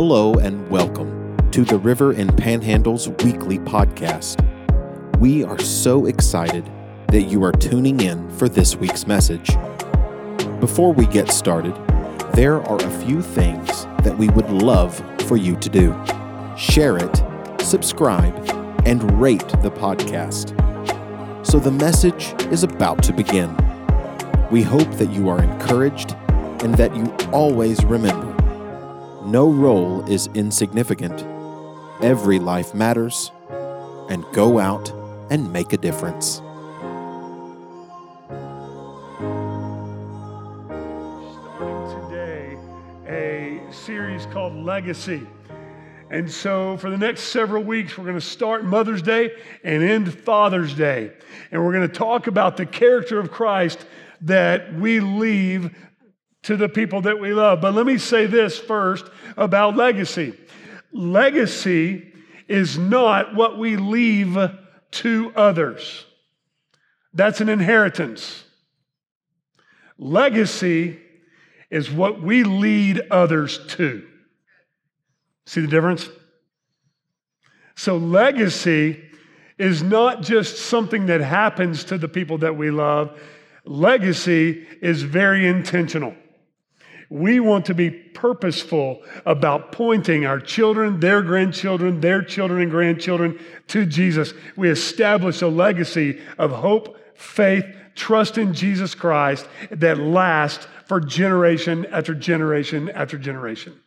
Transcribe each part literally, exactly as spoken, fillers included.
Hello and welcome to the River and Panhandle's weekly podcast. We are so excited that you are tuning in for this week's message. Before we get started, there are a few things that we would love for you to do. Share it, subscribe, and rate the podcast. So the message is about to begin. We hope that you are encouraged and that you always remember, no role is insignificant. Every life matters, and go out and make a difference. Starting today, a series called Legacy. And so for the next several weeks, we're going to start Mother's Day and end Father's Day. And we're going to talk about the character of Christ that we leave to the people that we love. But let me say this first about legacy. Legacy is not what we leave to others. That's an inheritance. Legacy is what we lead others to. See the difference? So legacy is not just something that happens to the people that we love. Legacy is very intentional. We want to be purposeful about pointing our children, their grandchildren, their children and grandchildren to Jesus. We establish a legacy of hope, faith, trust in Jesus Christ that lasts for generation after generation after generation.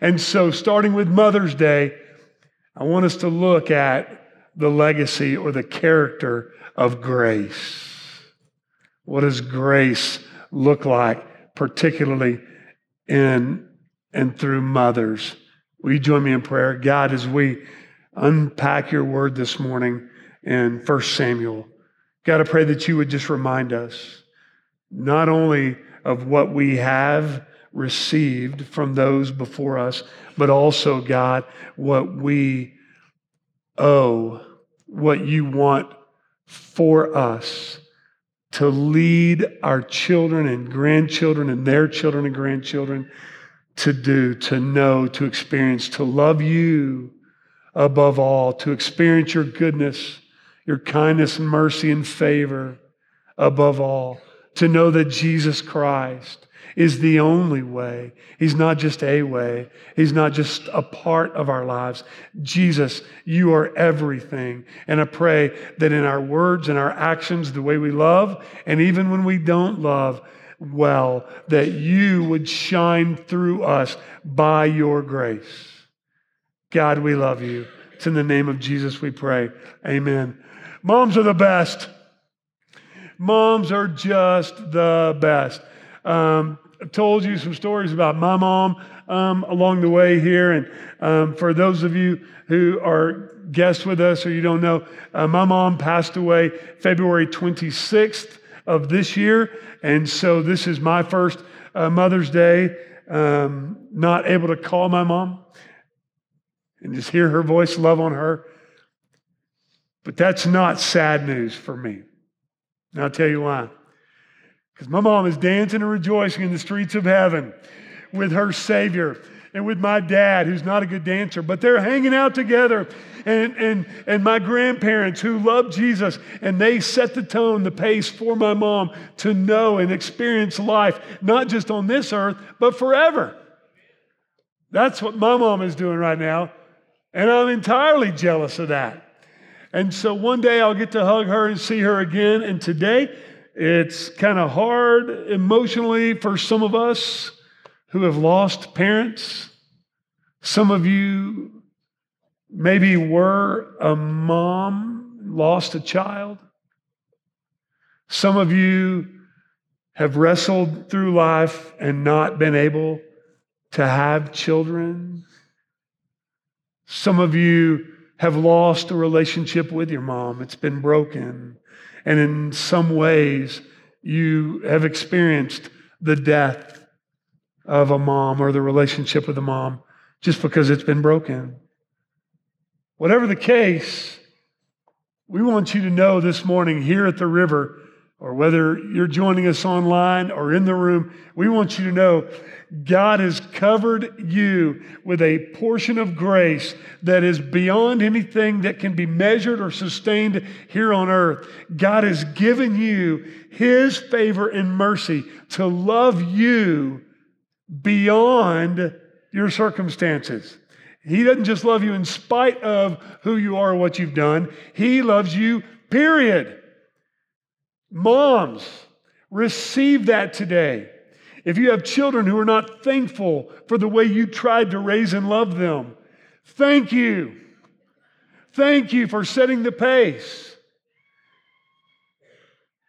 And so starting with Mother's Day, I want us to look at the legacy or the character of grace. What does grace look like? Particularly in and through mothers. Will you join me in prayer? God, as we unpack your word this morning in First Samuel, God, I pray that you would just remind us not only of what we have received from those before us, but also, God, what we owe, what you want for us to lead our children and grandchildren and their children and grandchildren to do, to know, to experience, to love you above all, to experience your goodness, your kindness and mercy and favor above all, to know that Jesus Christ is the only way. He's not just a way. He's not just a part of our lives. Jesus, you are everything. And I pray that in our words and our actions, the way we love, and even when we don't love well, that you would shine through us by your grace. God, we love you. It's in the name of Jesus we pray. Amen. Moms are the best. Moms are just the best. Um, I've told you some stories about my mom um, along the way here. And um, for those of you who are guests with us or you don't know, uh, my mom passed away February twenty-sixth of this year. And so this is my first uh, Mother's Day, um, not able to call my mom and just hear her voice, love on her. But that's not sad news for me. And I'll tell you why. Because my mom is dancing and rejoicing in the streets of heaven with her Savior and with my dad, who's not a good dancer, but they're hanging out together. And, and, and my grandparents who love Jesus, and they set the tone, the pace for my mom to know and experience life, not just on this earth, but forever. That's what my mom is doing right now. And I'm entirely jealous of that. And so one day I'll get to hug her and see her again. And today, it's kind of hard emotionally for some of us who have lost parents. Some of you maybe were a mom, lost a child. Some of you have wrestled through life and not been able to have children. Some of you have lost a relationship with your mom. It's been broken. And in some ways, you have experienced the death of a mom or the relationship with a mom just because it's been broken. Whatever the case, we want you to know this morning here at the River or whether you're joining us online or in the room, we want you to know God has covered you with a portion of grace that is beyond anything that can be measured or sustained here on earth. God has given you His favor and mercy to love you beyond your circumstances. He doesn't just love you in spite of who you are or what you've done. He loves you, period. Moms, receive that today. If you have children who are not thankful for the way you tried to raise and love them, thank you. Thank you for setting the pace.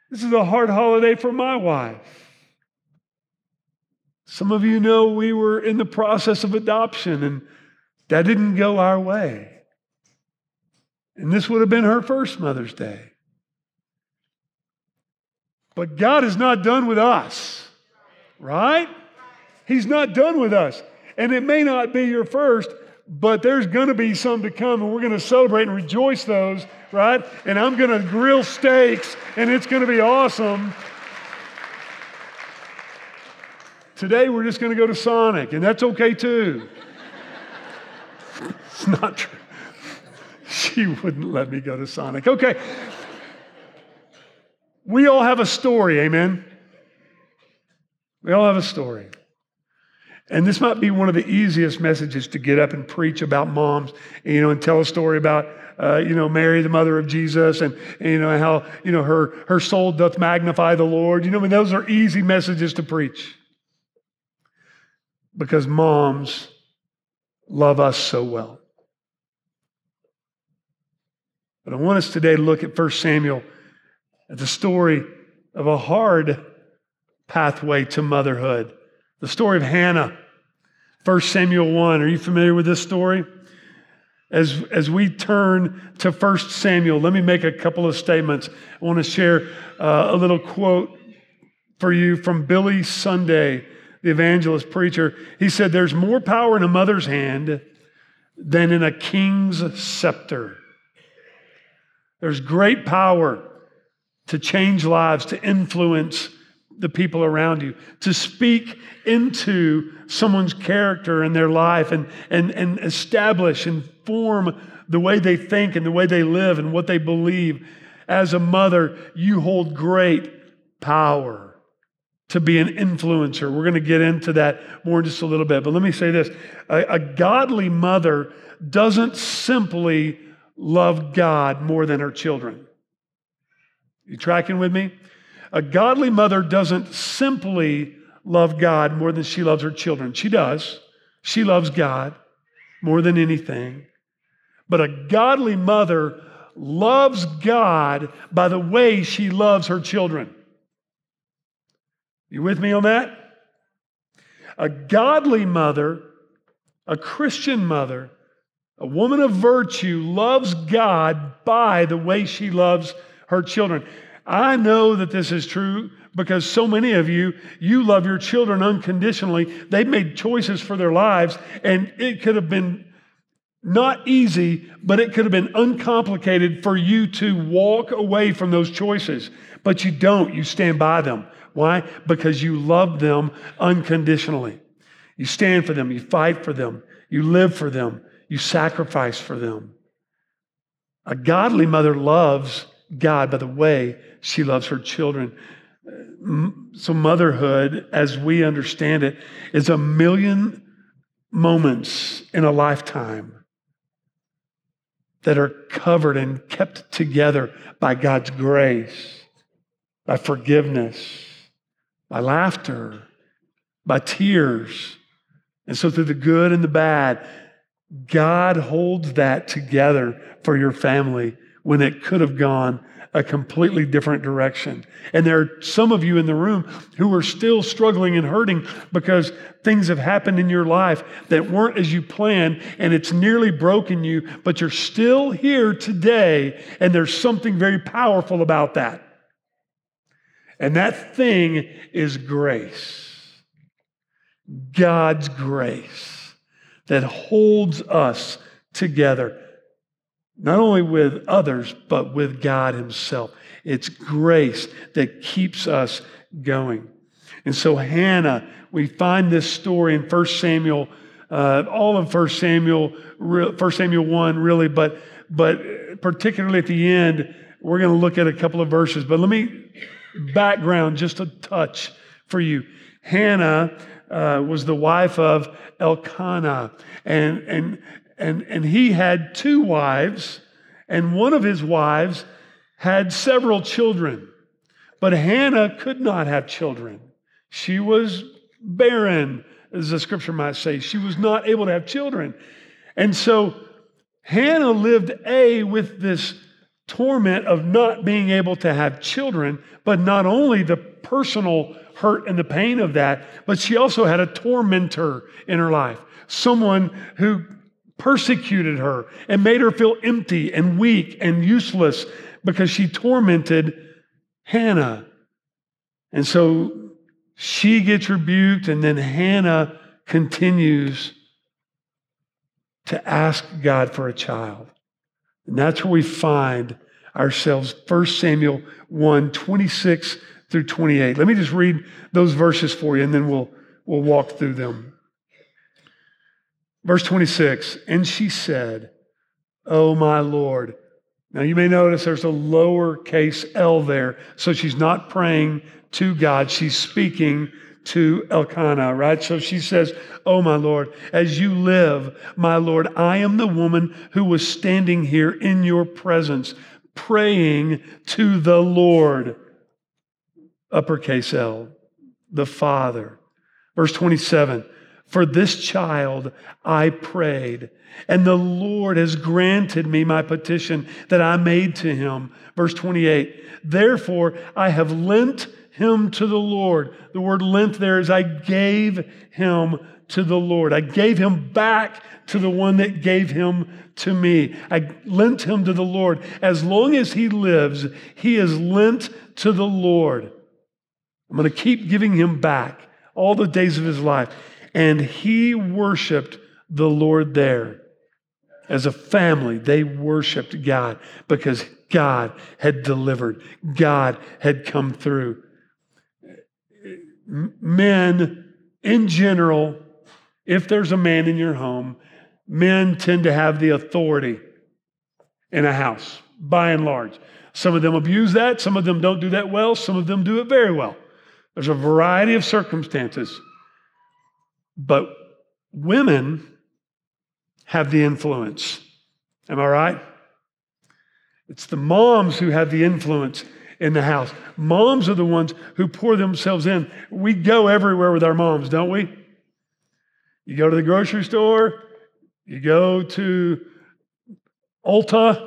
This is a hard holiday for my wife. Some of you know we were in the process of adoption, and that didn't go our way. And this would have been her first Mother's Day. But God is not done with us, right? He's not done with us. And it may not be your first, but there's going to be some to come, and we're going to celebrate and rejoice those, right? And I'm going to grill steaks, and it's going to be awesome. Today, we're just going to go to Sonic, and that's okay too. It's not true. She wouldn't let me go to Sonic. Okay. We all have a story, amen? We all have a story. And this might be one of the easiest messages to get up and preach about moms, you know, and tell a story about, uh, you know, Mary, the mother of Jesus, and, and, you know, how, you know, her, her soul doth magnify the Lord. You know, I mean, those are easy messages to preach because moms love us so well. But I want us today to look at First Samuel, at the story of a hard pathway to motherhood, the story of Hannah. First Samuel one, are you familiar with this story? As, as we turn to First Samuel, let me make a couple of statements. I want to share uh, a little quote for you from Billy Sunday, the evangelist preacher. He said, "There's more power in a mother's hand than in a king's scepter." There's great power to change lives, to influence the people around you, to speak into someone's character and their life and, and, and establish and form the way they think and the way they live and what they believe. As a mother, you hold great power to be an influencer. We're going to get into that more in just a little bit. But let me say this. A, a godly mother doesn't simply love God more than her children. You tracking with me? A godly mother doesn't simply love God more than she loves her children. She does. She loves God more than anything. But a godly mother loves God by the way she loves her children. You with me on that? A godly mother, a Christian mother, a woman of virtue loves God by the way she loves her children. I know that this is true because so many of you, you love your children unconditionally. They've made choices for their lives, and it could have been not easy, but it could have been uncomplicated for you to walk away from those choices. But you don't. You stand by them. Why? Because you love them unconditionally. You stand for them. You fight for them. You live for them. You sacrifice for them. A godly mother loves God by the way she loves her children. So motherhood, as we understand it, is a million moments in a lifetime that are covered and kept together by God's grace, by forgiveness, by laughter, by tears. And so through the good and the bad, God holds that together for your family when it could have gone a completely different direction. And there are some of you in the room who are still struggling and hurting because things have happened in your life that weren't as you planned, and it's nearly broken you, but you're still here today, and there's something very powerful about that. And that thing is grace. God's grace that holds us together. not only with others, but with God himself. It's grace that keeps us going. And so Hannah, we find this story in First Samuel, uh, all of First Samuel, First Samuel one really, but, but particularly at the end, we're going to look at a couple of verses. But let me background just a touch for you. Hannah uh, was the wife of Elkanah, and, and, and, and he had two wives, and one of his wives had several children. But Hannah could not have children. She was barren, as the scripture might say. She was not able to have children. And so Hannah lived, A, with this torment of not being able to have children, but not only the personal hurt and the pain of that, but she also had a tormentor in her life, someone who persecuted her and made her feel empty and weak and useless because she tormented Hannah. And so she gets rebuked, and then Hannah continues to ask God for a child. And that's where we find ourselves, First Samuel one, twenty-six through twenty-eight. Let me just read those verses for you, and then we'll, we'll walk through them. Verse twenty-six, and she said, "Oh, my Lord." Now, you may notice there's a lowercase L there. So she's not praying to God. She's speaking to Elkanah, right? So she says, "Oh, my Lord, as you live, my Lord, I am the woman who was standing here in your presence, praying to the Lord," uppercase L, the Father. Verse twenty-seven, "For this child I prayed, and the Lord has granted me my petition that I made to him." Verse twenty-eight, "Therefore I have lent him to the Lord." The word lent there is I gave him to the Lord. I gave him back to the one that gave him to me. I lent him to the Lord. As long as he lives, he is lent to the Lord. I'm going to keep giving him back all the days of his life. And he worshiped the Lord there. As a family, they worshiped God because God had delivered. God had come through. Men, in general, if there's a man in your home, men tend to have the authority in a house, by and large. Some of them abuse that. Some of them don't do that well. Some of them do it very well. There's a variety of circumstances. But women have the influence. Am I right? It's the moms who have the influence in the house. Moms are the ones who pour themselves in. We go everywhere with our moms, don't we? You go to the grocery store. You go to Ulta,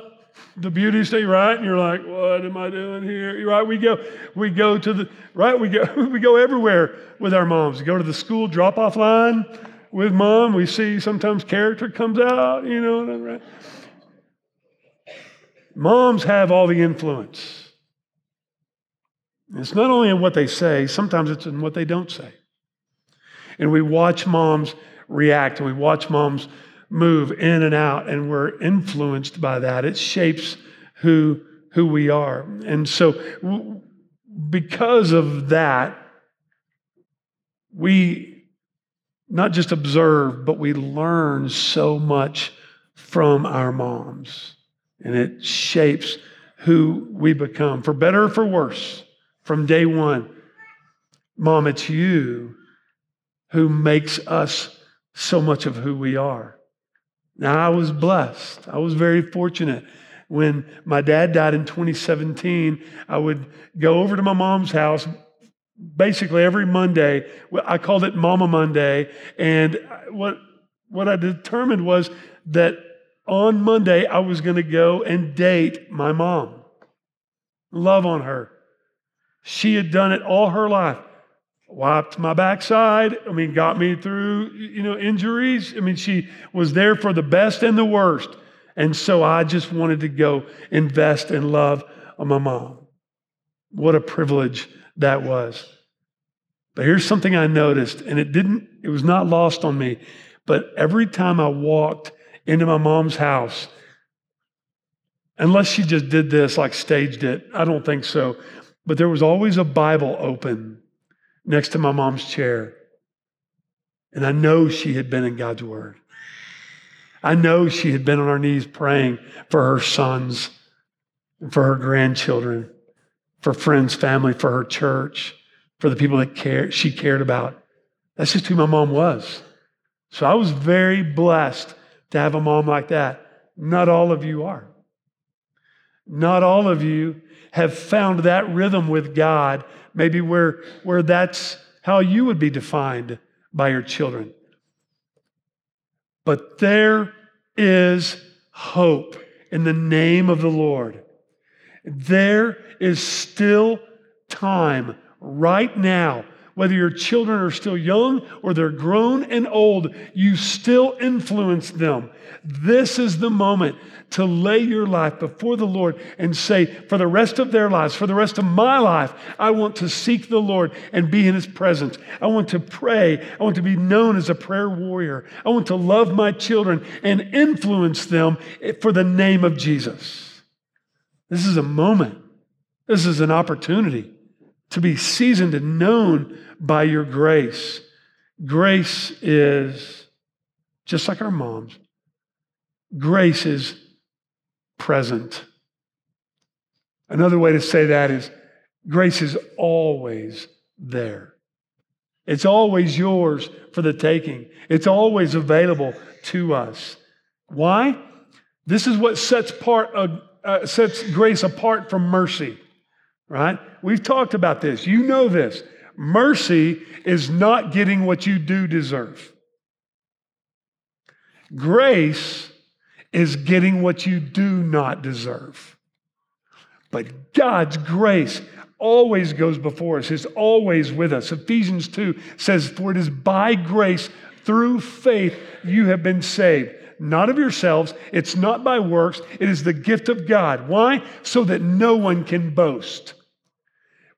the beauty store, right? And you're like, what am I doing here? You're right, we go, we go to the right, we go, we go everywhere with our moms. We go to the school drop-off line with mom. We see sometimes character comes out, you know, right? Moms have all the influence. It's not only in what they say, sometimes it's in what they don't say. And we watch moms react, and we watch moms move in and out, and we're influenced by that. It shapes who who we are. And so w- because of that, we not just observe, but we learn so much from our moms. And it shapes who we become, for better or for worse, from day one. Mom, it's you who makes us so much of who we are. Now, I was blessed. I was very fortunate. When my dad died in twenty seventeen, I would go over to my mom's house basically every Monday. I called it Mama Monday. And what, what I determined was that on Monday, I was going to go and date my mom. Love on her. She had done it all her life. Wiped my backside. I mean, got me through, you know, injuries. I mean, she was there for the best and the worst. And so I just wanted to go invest in love on my mom. What a privilege that was. But here's something I noticed, and it didn't, it was not lost on me. But every time I walked into my mom's house, Unless she just did this, like staged it. I don't think so. But there was always a Bible open next to my mom's chair. And I know she had been in God's Word. I know she had been on her knees praying for her sons, for her grandchildren, for friends, family, for her church, for the people that care, she cared about. That's just who my mom was. So I was very blessed to have a mom like that. Not all of you are. Not all of you have found that rhythm with God, maybe where, where that's how you would be defined by your children. But there is hope in the name of the Lord. There is still time right now. Whether your children are still young or they're grown and old, you still influence them. This is the moment to lay your life before the Lord and say, for the rest of their lives, for the rest of my life, I want to seek the Lord and be in His presence. I want to pray. I want to be known as a prayer warrior. I want to love my children and influence them for the name of Jesus. This is a moment. This is an opportunity to be seasoned and known by your grace. Grace is, just like our moms, grace is present. Another way to say that is grace is always there. It's always yours for the taking. It's always available to us. Why? This is what sets, part, uh, uh, sets grace apart from mercy. Right? We've talked about this. You know this. Mercy is not getting what you do deserve. Grace is getting what you do not deserve. But God's grace always goes before us. It's always with us. Ephesians two says, for it is by grace through faith you have been saved. Not of yourselves. It's not by works. It is the gift of God. Why? So that no one can boast.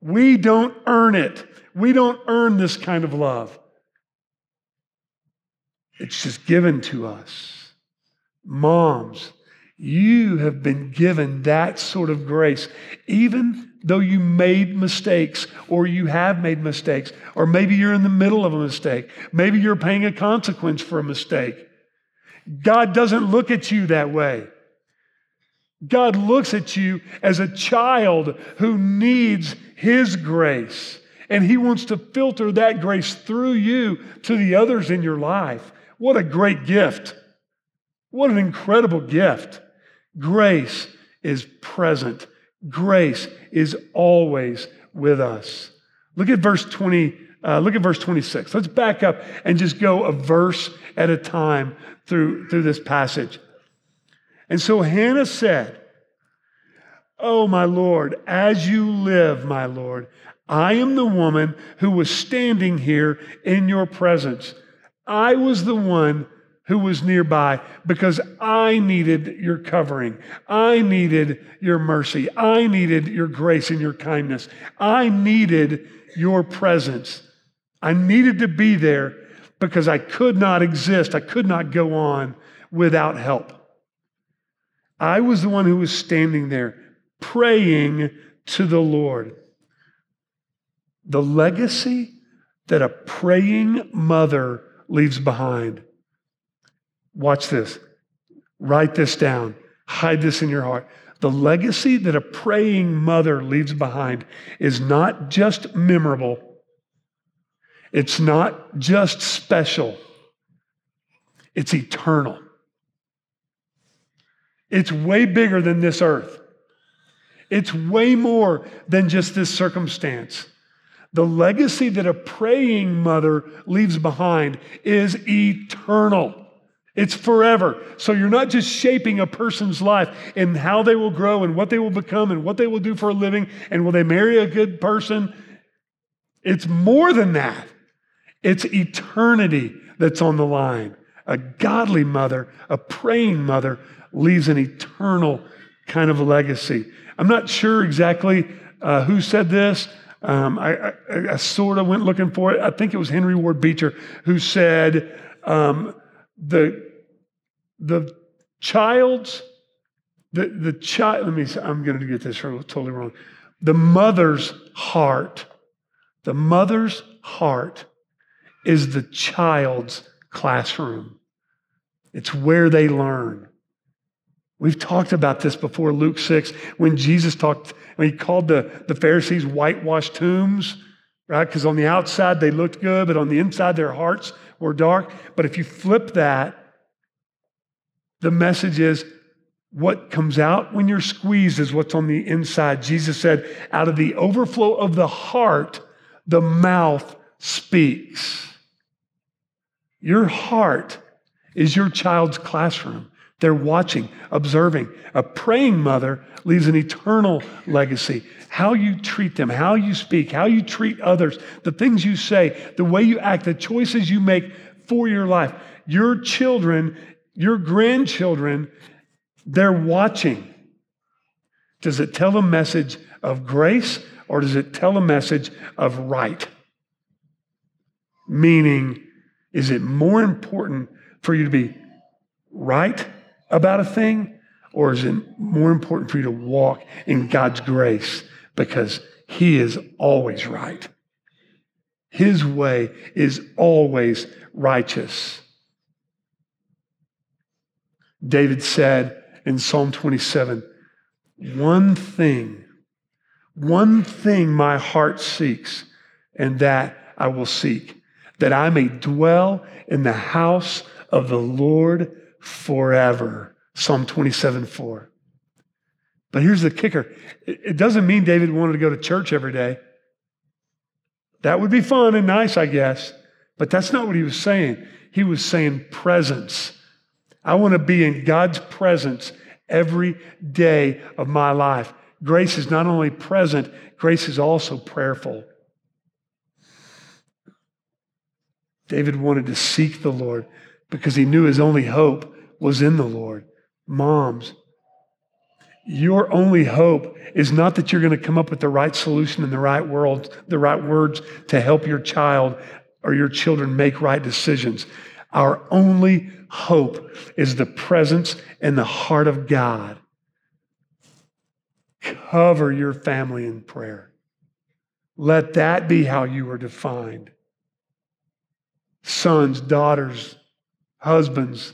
We don't earn it. We don't earn this kind of love. It's just given to us. Moms, you have been given that sort of grace, even though you made mistakes or you have made mistakes, or maybe you're in the middle of a mistake. Maybe you're paying a consequence for a mistake. God doesn't look at you that way. God looks at you as a child who needs His grace, and He wants to filter that grace through you to the others in your life. What a great gift. What an incredible gift. Grace is present. Grace is always with us. Look at verse twenty. Uh, look at verse twenty-six. Let's back up and just go a verse at a time through, through this passage. And so Hannah said, "Oh, my Lord, as you live, my Lord, I am the woman who was standing here in your presence. I was the one who was nearby because I needed your covering. I needed your mercy. I needed your grace and your kindness. I needed your presence. I needed to be there because I could not exist. I could not go on without help. I was the one who was standing there praying to the Lord." The legacy that a praying mother leaves behind. Watch this. Write this down. Hide this in your heart. The legacy that a praying mother leaves behind is not just memorable. It's not just special. It's eternal. It's way bigger than this earth. It's way more than just this circumstance. The legacy that a praying mother leaves behind is eternal. It's forever. So you're not just shaping a person's life and how they will grow and what they will become and what they will do for a living and will they marry a good person. It's more than that. It's eternity that's on the line. A godly mother, a praying mother, leaves an eternal kind of legacy. I'm not sure exactly uh, who said this. Um, I, I, I sort of went looking for it. I think it was Henry Ward Beecher who said... Um, The, the child's The, the child, let me say, I'm going to get this totally wrong. The mother's heart, the mother's heart is the child's classroom. It's where they learn. We've talked about this before, Luke six, when Jesus talked, when he called the, the Pharisees whitewashed tombs, right? Because on the outside they looked good, but on the inside their hearts were dark. But if you flip that, the message is what comes out when you're squeezed is what's on the inside. Jesus said, out of the overflow of the heart, the mouth speaks. Your heart is your child's classroom. They're watching, observing. A praying mother leaves an eternal legacy. How you treat them, how you speak, how you treat others, the things you say, the way you act, the choices you make for your life. Your children, your grandchildren, they're watching. Does it tell a message of grace or does it tell a message of right? Meaning, is it more important for you to be right about a thing, or is it more important for you to walk in God's grace because He is always right? His way is always righteous. David said in Psalm twenty-seven, one thing, one thing my heart seeks, and that I will seek, that I may dwell in the house of the Lord forever. Psalm twenty-seven four. But here's the kicker. It doesn't mean David wanted to go to church every day. That would be fun and nice, I guess. But that's not what he was saying. He was saying presence. I want to be in God's presence every day of my life. Grace is not only present, grace is also prayerful. David wanted to seek the Lord because he knew his only hope was in the Lord. Moms, your only hope is not that you're going to come up with the right solution and the right world, the right words to help your child or your children make right decisions. Our only hope is the presence and the heart of God. Cover your family in prayer. Let that be how you are defined. Sons, daughters, husbands,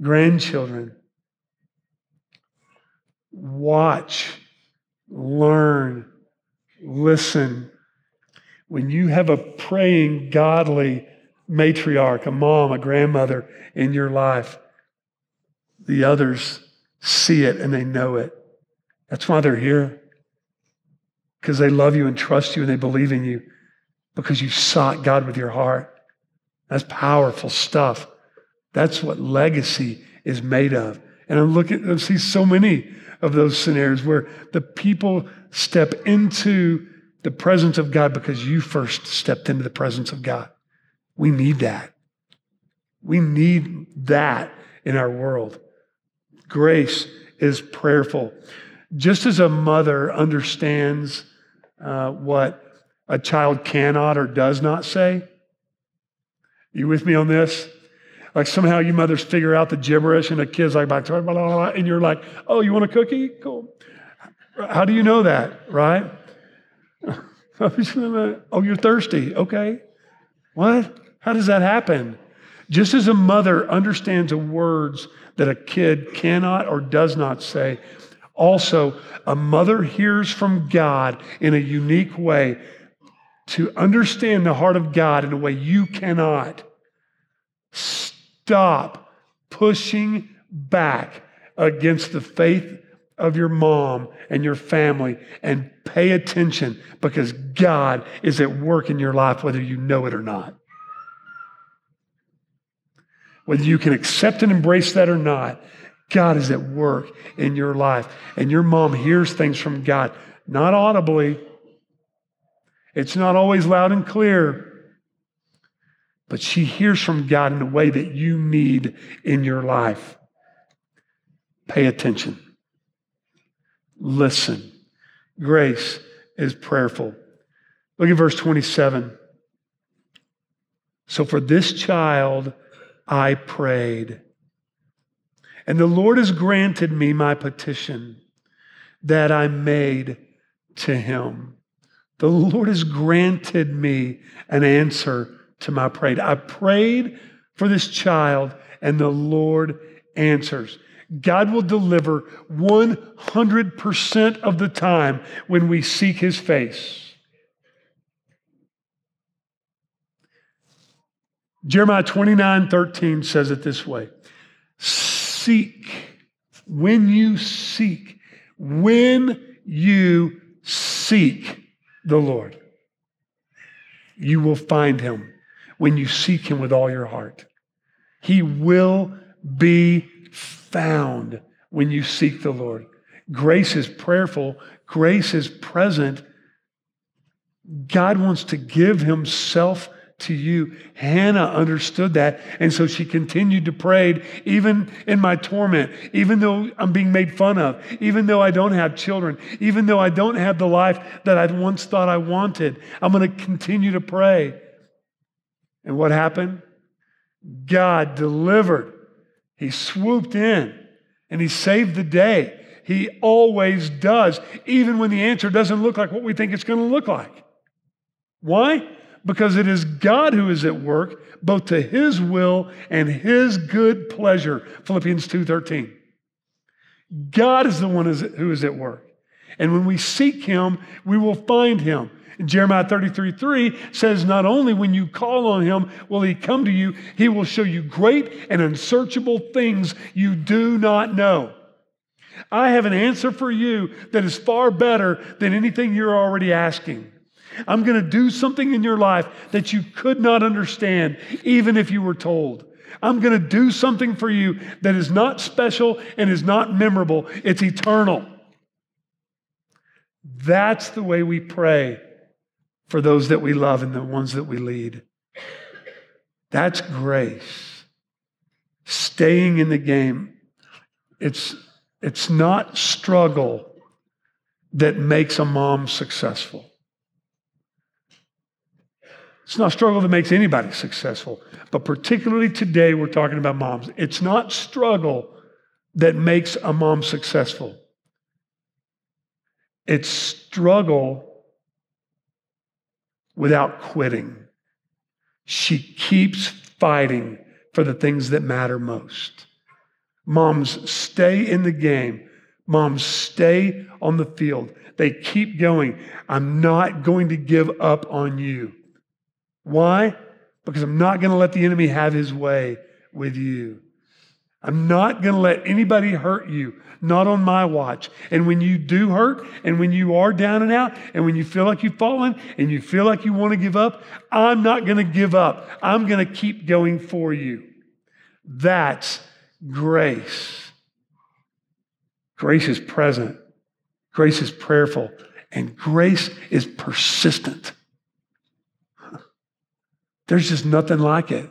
grandchildren, watch, learn, listen. When you have a praying, godly matriarch, a mom, a grandmother in your life, the others see it and they know it. That's why they're here, because they love you and trust you and they believe in you because you sought God with your heart. That's powerful stuff. That's what legacy is made of. And I'm looking, I see so many of those scenarios where the people step into the presence of God because you first stepped into the presence of God. We need that. We need that in our world. Grace is prayerful. Just as a mother understands uh, what a child cannot or does not say, you with me on this? Like somehow you mothers figure out the gibberish and the kid's like, blah, blah, blah, blah, and you're like, oh, you want a cookie? Cool. How do you know that, right? Oh, you're thirsty. Okay. What? How does that happen? Just as a mother understands the words that a kid cannot or does not say, also a mother hears from God in a unique way to understand the heart of God in a way you cannot. Stop pushing back against the faith of your mom and your family and pay attention because God is at work in your life whether you know it or not. Whether you can accept and embrace that or not, God is at work in your life. And your mom hears things from God, not audibly. It's not always loud and clear. But she hears from God in the way that you need in your life. Pay attention. Listen. Grace is prayerful. Look at verse twenty-seven. So for this child I prayed, And the Lord has granted me my petition that I made to him. The Lord has granted me an answer to my prayer. I prayed for this child, and the Lord answers. God will deliver one hundred percent of the time when we seek his face. Jeremiah twenty-nine thirteen says it this way. Seek, when you seek, when you seek the Lord, you will find him when you seek him with all your heart. He will be found when you seek the Lord. Grace is prayerful. Grace is present. God wants to give himself to you. Hannah understood that, and so she continued to pray, even in my torment, even though I'm being made fun of, even though I don't have children, even though I don't have the life that I once thought I wanted. I'm going to continue to pray. And what happened? God delivered. He swooped in and he saved the day. He always does, even when the answer doesn't look like what we think it's going to look like. Why? Because it is God who is at work, both to his will and his good pleasure. Philippians two thirteen. God is the one who is at work. And when we seek him, we will find him. And Jeremiah thirty-three three says, not only when you call on him will he come to you, he will show you great and unsearchable things you do not know. I have an answer for you that is far better than anything you're already asking. I'm going to do something in your life that you could not understand, even if you were told. I'm going to do something for you that is not special and is not memorable. It's eternal. That's the way we pray for those that we love and the ones that we lead. That's grace. Staying in the game. It's, it's not struggle that makes a mom successful. It's not struggle that makes anybody successful, but particularly today we're talking about moms. It's not struggle that makes a mom successful. It's struggle without quitting. She keeps fighting for the things that matter most. Moms stay in the game. Moms stay on the field. They keep going. I'm not going to give up on you. Why? Because I'm not going to let the enemy have his way with you. I'm not going to let anybody hurt you, not on my watch. And when you do hurt, and when you are down and out, and when you feel like you've fallen, and you feel like you want to give up, I'm not going to give up. I'm going to keep going for you. That's grace. Grace is present. Grace is prayerful. And grace is persistent. There's just nothing like it.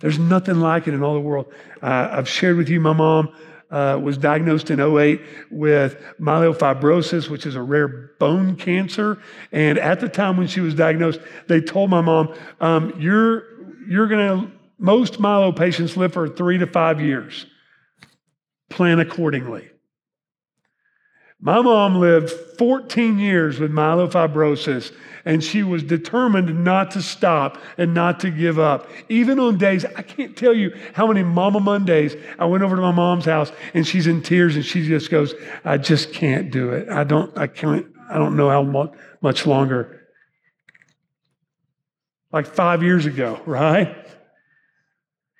There's nothing like it in all the world. Uh, I've shared with you, my mom uh, was diagnosed in oh eight with myelofibrosis, which is a rare bone cancer. And at the time when she was diagnosed, they told my mom, um, you're, you're going to, most myelo patients live for three to five years. Plan accordingly. My mom lived fourteen years with myelofibrosis, and she was determined not to stop and not to give up. Even on days, I can't tell you how many Mama Mondays I went over to my mom's house, and she's in tears, and she just goes, I just can't do it. I don't, I can't, I don't know how much longer. Like five years ago, right?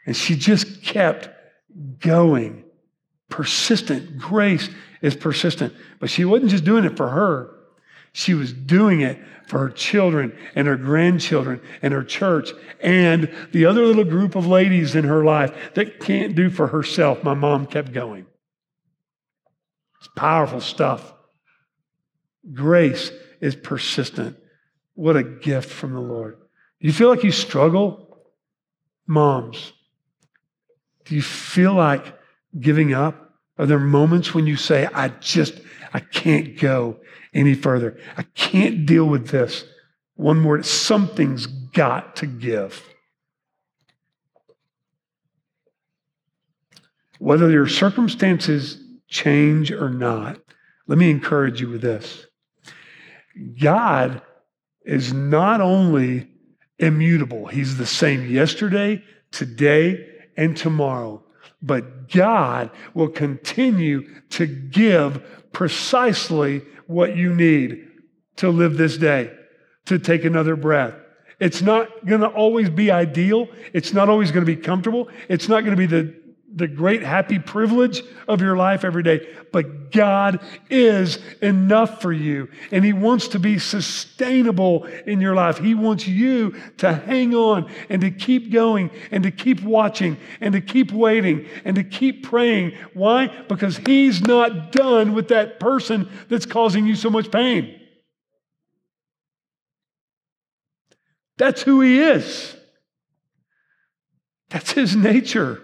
And she just kept going. Persistent. Grace is persistent. But she wasn't just doing it for her. She was doing it for her children and her grandchildren and her church and the other little group of ladies in her life that can't do for herself. My mom kept going. It's powerful stuff. Grace is persistent. What a gift from the Lord. You feel like you struggle? Moms, do you feel like giving up? Are there moments when you say, I just, I can't go any further. I can't deal with this. One more, something's got to give. Whether your circumstances change or not, let me encourage you with this. God is not only immutable, he's the same yesterday, today, and tomorrow, but God will continue to give precisely what you need to live this day, to take another breath. It's not going to always be ideal. It's not always going to be comfortable. It's not going to be the, the great happy privilege of your life every day. But God is enough for you. And he wants to be sustainable in your life. He wants you to hang on and to keep going and to keep watching and to keep waiting and to keep praying. Why? Because he's not done with that person that's causing you so much pain. That's who he is. That's his nature.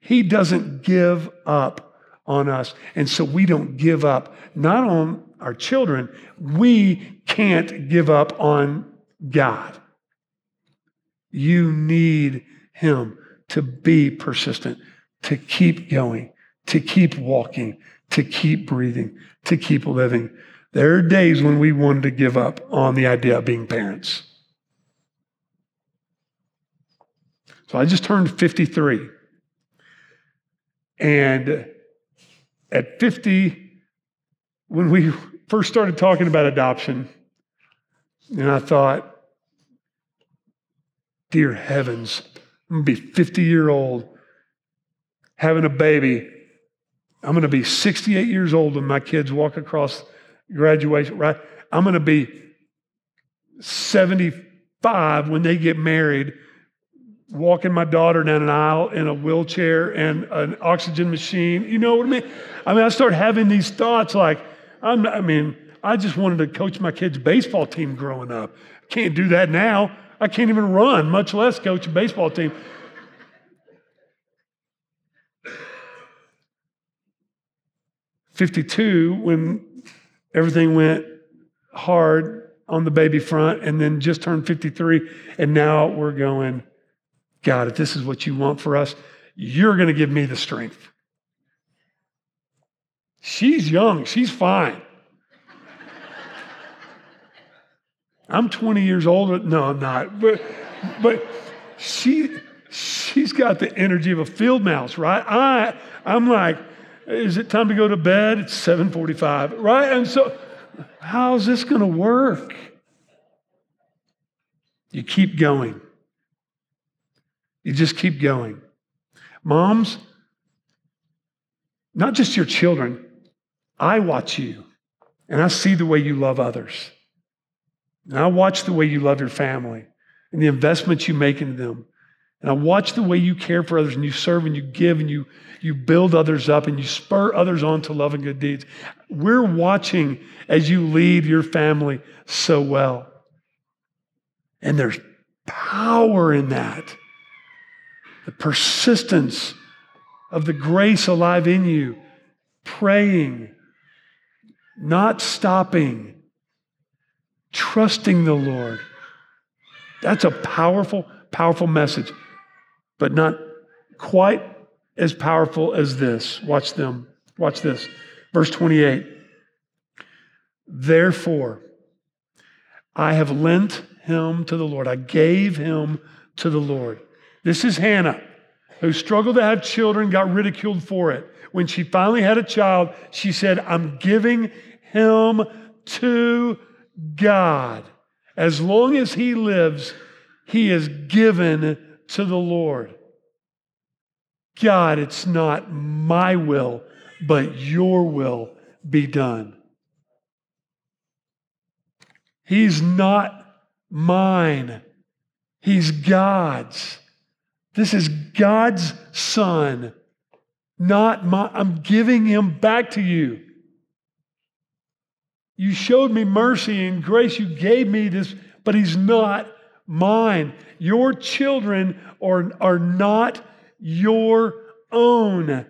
He doesn't give up on us. And so we don't give up, not on our children. We can't give up on God. You need him to be persistent, to keep going, to keep walking, to keep breathing, to keep living. There are days when we wanted to give up on the idea of being parents. So I just turned fifty-three. And at fifty, when we first started talking about adoption, and I thought, dear heavens, I'm going to be fifty-year-old having a baby. I'm going to be sixty-eight years old when my kids walk across graduation, right? I'm going to be seventy-five when they get married, walking my daughter down an aisle in a wheelchair and an oxygen machine. You know what I mean? I mean, I started having these thoughts like, I'm, I mean, I just wanted to coach my kids' baseball team growing up. Can't do that now. I can't even run, much less coach a baseball team. fifty-two, when everything went hard on the baby front, and then just turned fifty-three, and now we're going, God, if this is what you want for us, you're going to give me the strength. She's young. She's fine. I'm twenty years older. No, I'm not. But, but she, she's got the energy of a field mouse, right? I, I'm like, is it time to go to bed? It's seven forty-five, right? And so how's this going to work? You keep going. You just keep going. Moms, not just your children, I watch you and I see the way you love others. And I watch the way you love your family and the investments you make into them. And I watch the way you care for others and you serve and you give and you, you build others up and you spur others on to love and good deeds. We're watching as you lead your family so well. And there's power in that. The persistence of the grace alive in you, praying, not stopping, trusting the Lord. That's a powerful, powerful message, but not quite as powerful as this. Watch them. Watch this. Verse twenty-eight. Therefore, I have lent him to the Lord. I gave him to the Lord. This is Hannah, who struggled to have children, got ridiculed for it. When she finally had a child, she said, I'm giving him to God. As long as he lives, he is given to the Lord. God, it's not my will, but your will be done. He's not mine. He's God's. This is God's son, not my, I'm giving him back to you. You showed me mercy and grace. You gave me this, but he's not mine. Your children are, are not your own.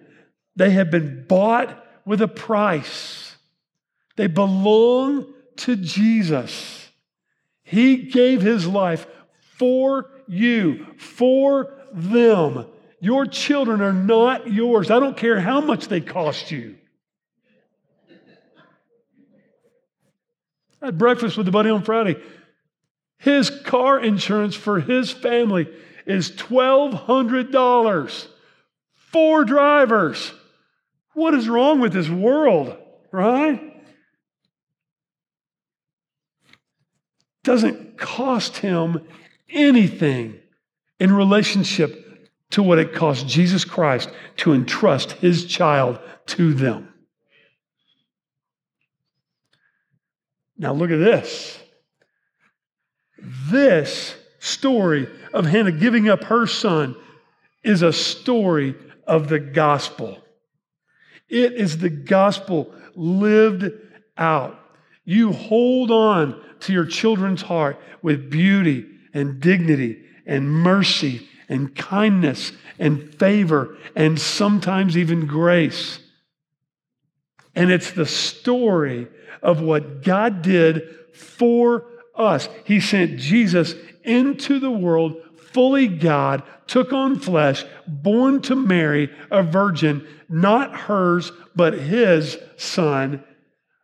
They have been bought with a price. They belong to Jesus. He gave his life for you, for them. Your children are not yours. I don't care how much they cost you. I had breakfast with a buddy on Friday. His car insurance for his family is twelve hundred dollars. Four drivers. What is wrong with this world, right? Doesn't cost him anything in relationship to what it cost Jesus Christ to entrust his child to them. Now look at this. This story of Hannah giving up her son is a story of the gospel. It is the gospel lived out. You hold on to your children's heart with beauty and dignity and mercy and kindness and favor and sometimes even grace. And it's the story of what God did for us. He sent Jesus into the world, fully God, took on flesh, born to Mary, a virgin, not hers, but his son,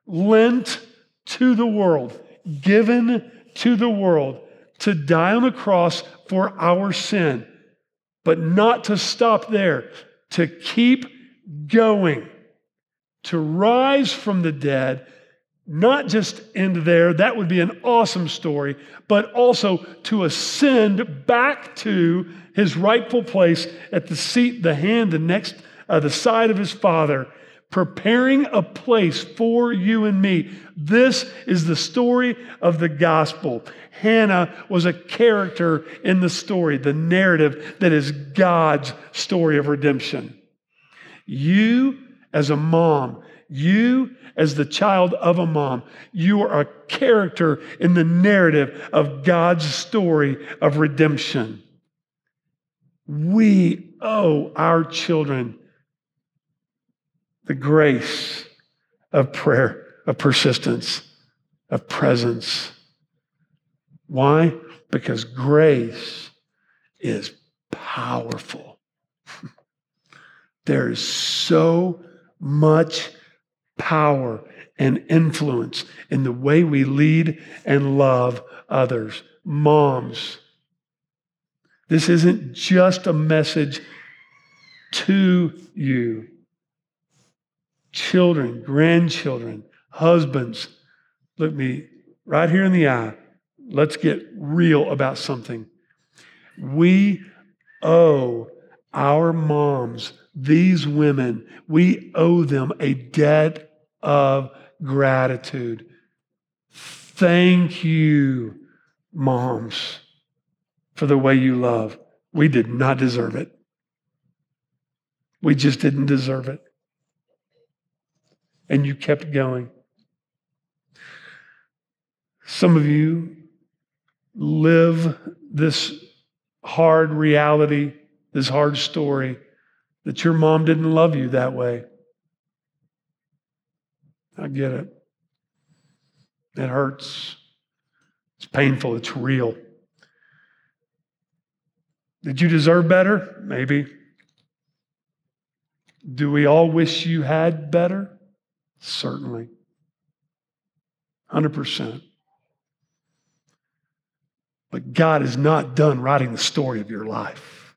lent to the world, given to the world to die on a cross for our sin, but not to stop there, to keep going, to rise from the dead, not just end there, that would be an awesome story, but also to ascend back to his rightful place at the seat, the hand, the next, uh, the side of his Father, preparing a place for you and me. This is the story of the gospel. Hannah was a character in the story, the narrative that is God's story of redemption. You as a mom, you as the child of a mom, you are a character in the narrative of God's story of redemption. We owe our children the grace of prayer, of persistence, of presence. Why? Because grace is powerful. There is so much power and influence in the way we lead and love others. Moms, this isn't just a message to you. Children, grandchildren, husbands, look me right here in the eye. Let's get real about something. We owe our moms, these women, we owe them a debt of gratitude. Thank you, moms, for the way you love. We did not deserve it. We just didn't deserve it. And you kept going. Some of you live this hard reality, this hard story, that your mom didn't love you that way. I get it. It hurts. It's painful. It's real. Did you deserve better? Maybe. Do we all wish you had better? Certainly. one hundred percent. But God is not done writing the story of your life.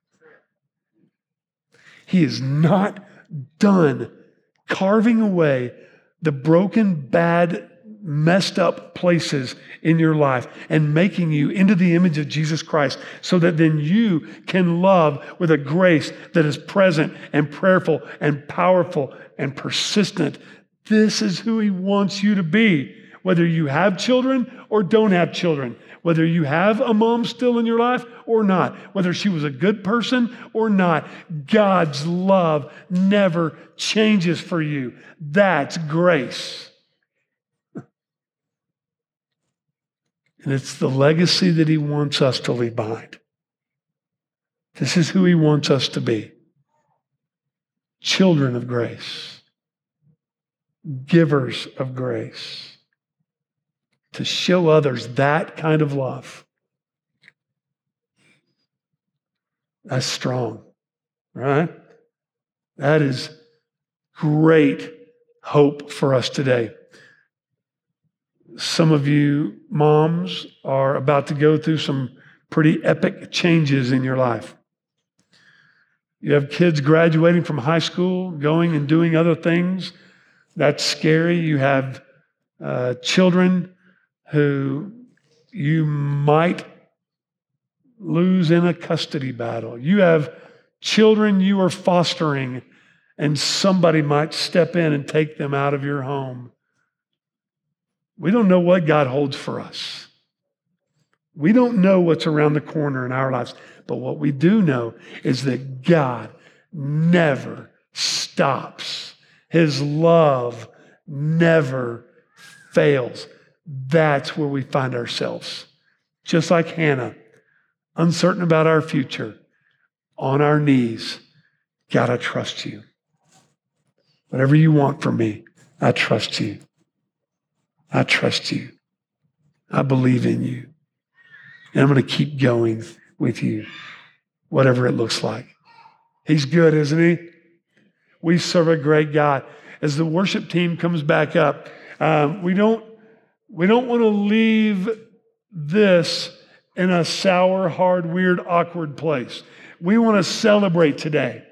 He is not done carving away the broken, bad, messed up places in your life and making you into the image of Jesus Christ so that then you can love with a grace that is present and prayerful and powerful and persistent. This is who he wants you to be, whether you have children or don't have children, whether you have a mom still in your life or not, whether she was a good person or not. God's love never changes for you. That's grace. And it's the legacy that he wants us to leave behind. This is who he wants us to be. Children of grace. Givers of grace. To show others that kind of love. That's strong. right? That is great hope for us today. Some of you moms are about to go through some pretty epic changes in your life. You have kids graduating from high school, going and doing other things. That's scary. You have uh, children who you might lose in a custody battle. You have children you are fostering, and somebody might step in and take them out of your home. We don't know what God holds for us. We don't know what's around the corner in our lives. But what we do know is that God never stops. His love never fails. That's where we find ourselves. Just like Hannah, uncertain about our future, on our knees. God, I trust you. Whatever you want from me, I trust you. I trust you. I believe in you. And I'm going to keep going with you, whatever it looks like. He's good, isn't he? We serve a great God. As the worship team comes back up, um, we don't, we don't want to leave this in a sour, hard, weird, awkward place. We want to celebrate today.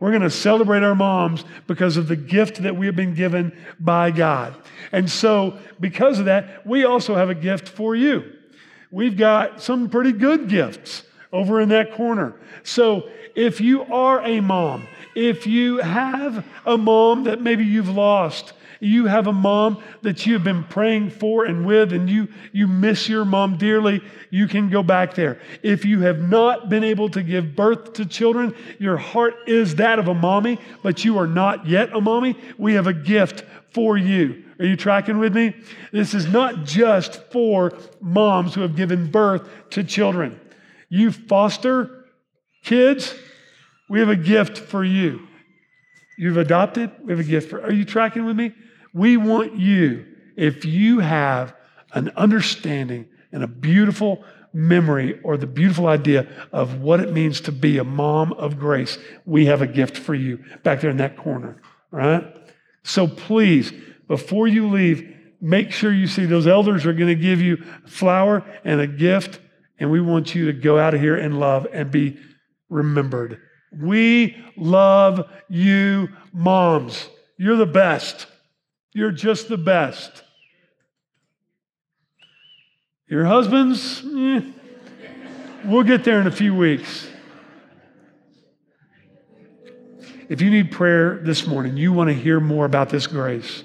We're going to celebrate our moms because of the gift that we have been given by God. And so because of that, we also have a gift for you. We've got some pretty good gifts over in that corner. So if you are a mom, if you have a mom that maybe you've lost, you have a mom that you've been praying for and with, and you, you miss your mom dearly, you can go back there. If you have not been able to give birth to children, your heart is that of a mommy, but you are not yet a mommy, we have a gift for you. Are you tracking with me? This is not just for moms who have given birth to children. You foster kids, we have a gift for you. You've adopted, we have a gift for. Are you tracking with me? We want you, if you have an understanding and a beautiful memory or the beautiful idea of what it means to be a mom of grace, we have a gift for you back there in that corner, right? So please, before you leave, make sure you see those elders are going to give you a flower and a gift, and we want you to go out of here in love and be remembered. We love you, moms. You're the best. You're just the best. Your husbands, eh, we'll get there in a few weeks. If you need prayer this morning, you want to hear more about this grace,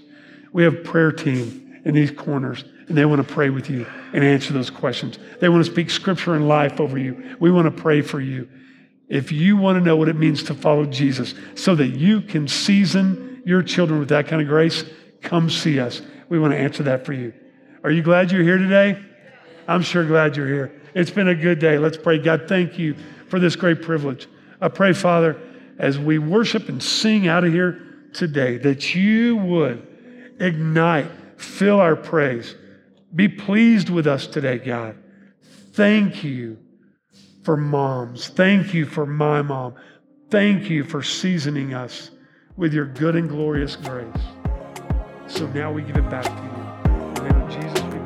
we have a prayer team in these corners, and they want to pray with you and answer those questions. They want to speak scripture and life over you. We want to pray for you. If you want to know what it means to follow Jesus so that you can season your children with that kind of grace, come see us. We want to answer that for you. Are you glad you're here today? I'm sure glad you're here. It's been a good day. Let's pray. God, thank you for this great privilege. I pray, Father, as we worship and sing out of here today, that you would ignite, fill our praise. Be pleased with us today, God. Thank you for moms. Thank you for my mom. Thank you for seasoning us with your good and glorious grace. So now we give it back to you. In the name of Jesus we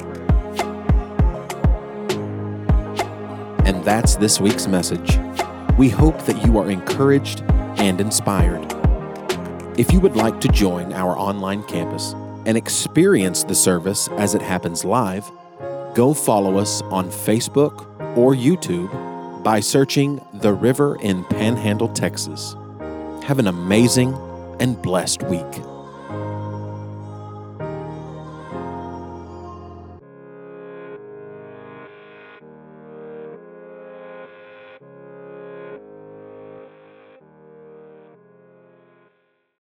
pray. And that's this week's message. We hope that you are encouraged and inspired. If you would like to join our online campus and experience the service as it happens live, go follow us on Facebook or YouTube by searching The River in Panhandle, Texas. Have an amazing and blessed week.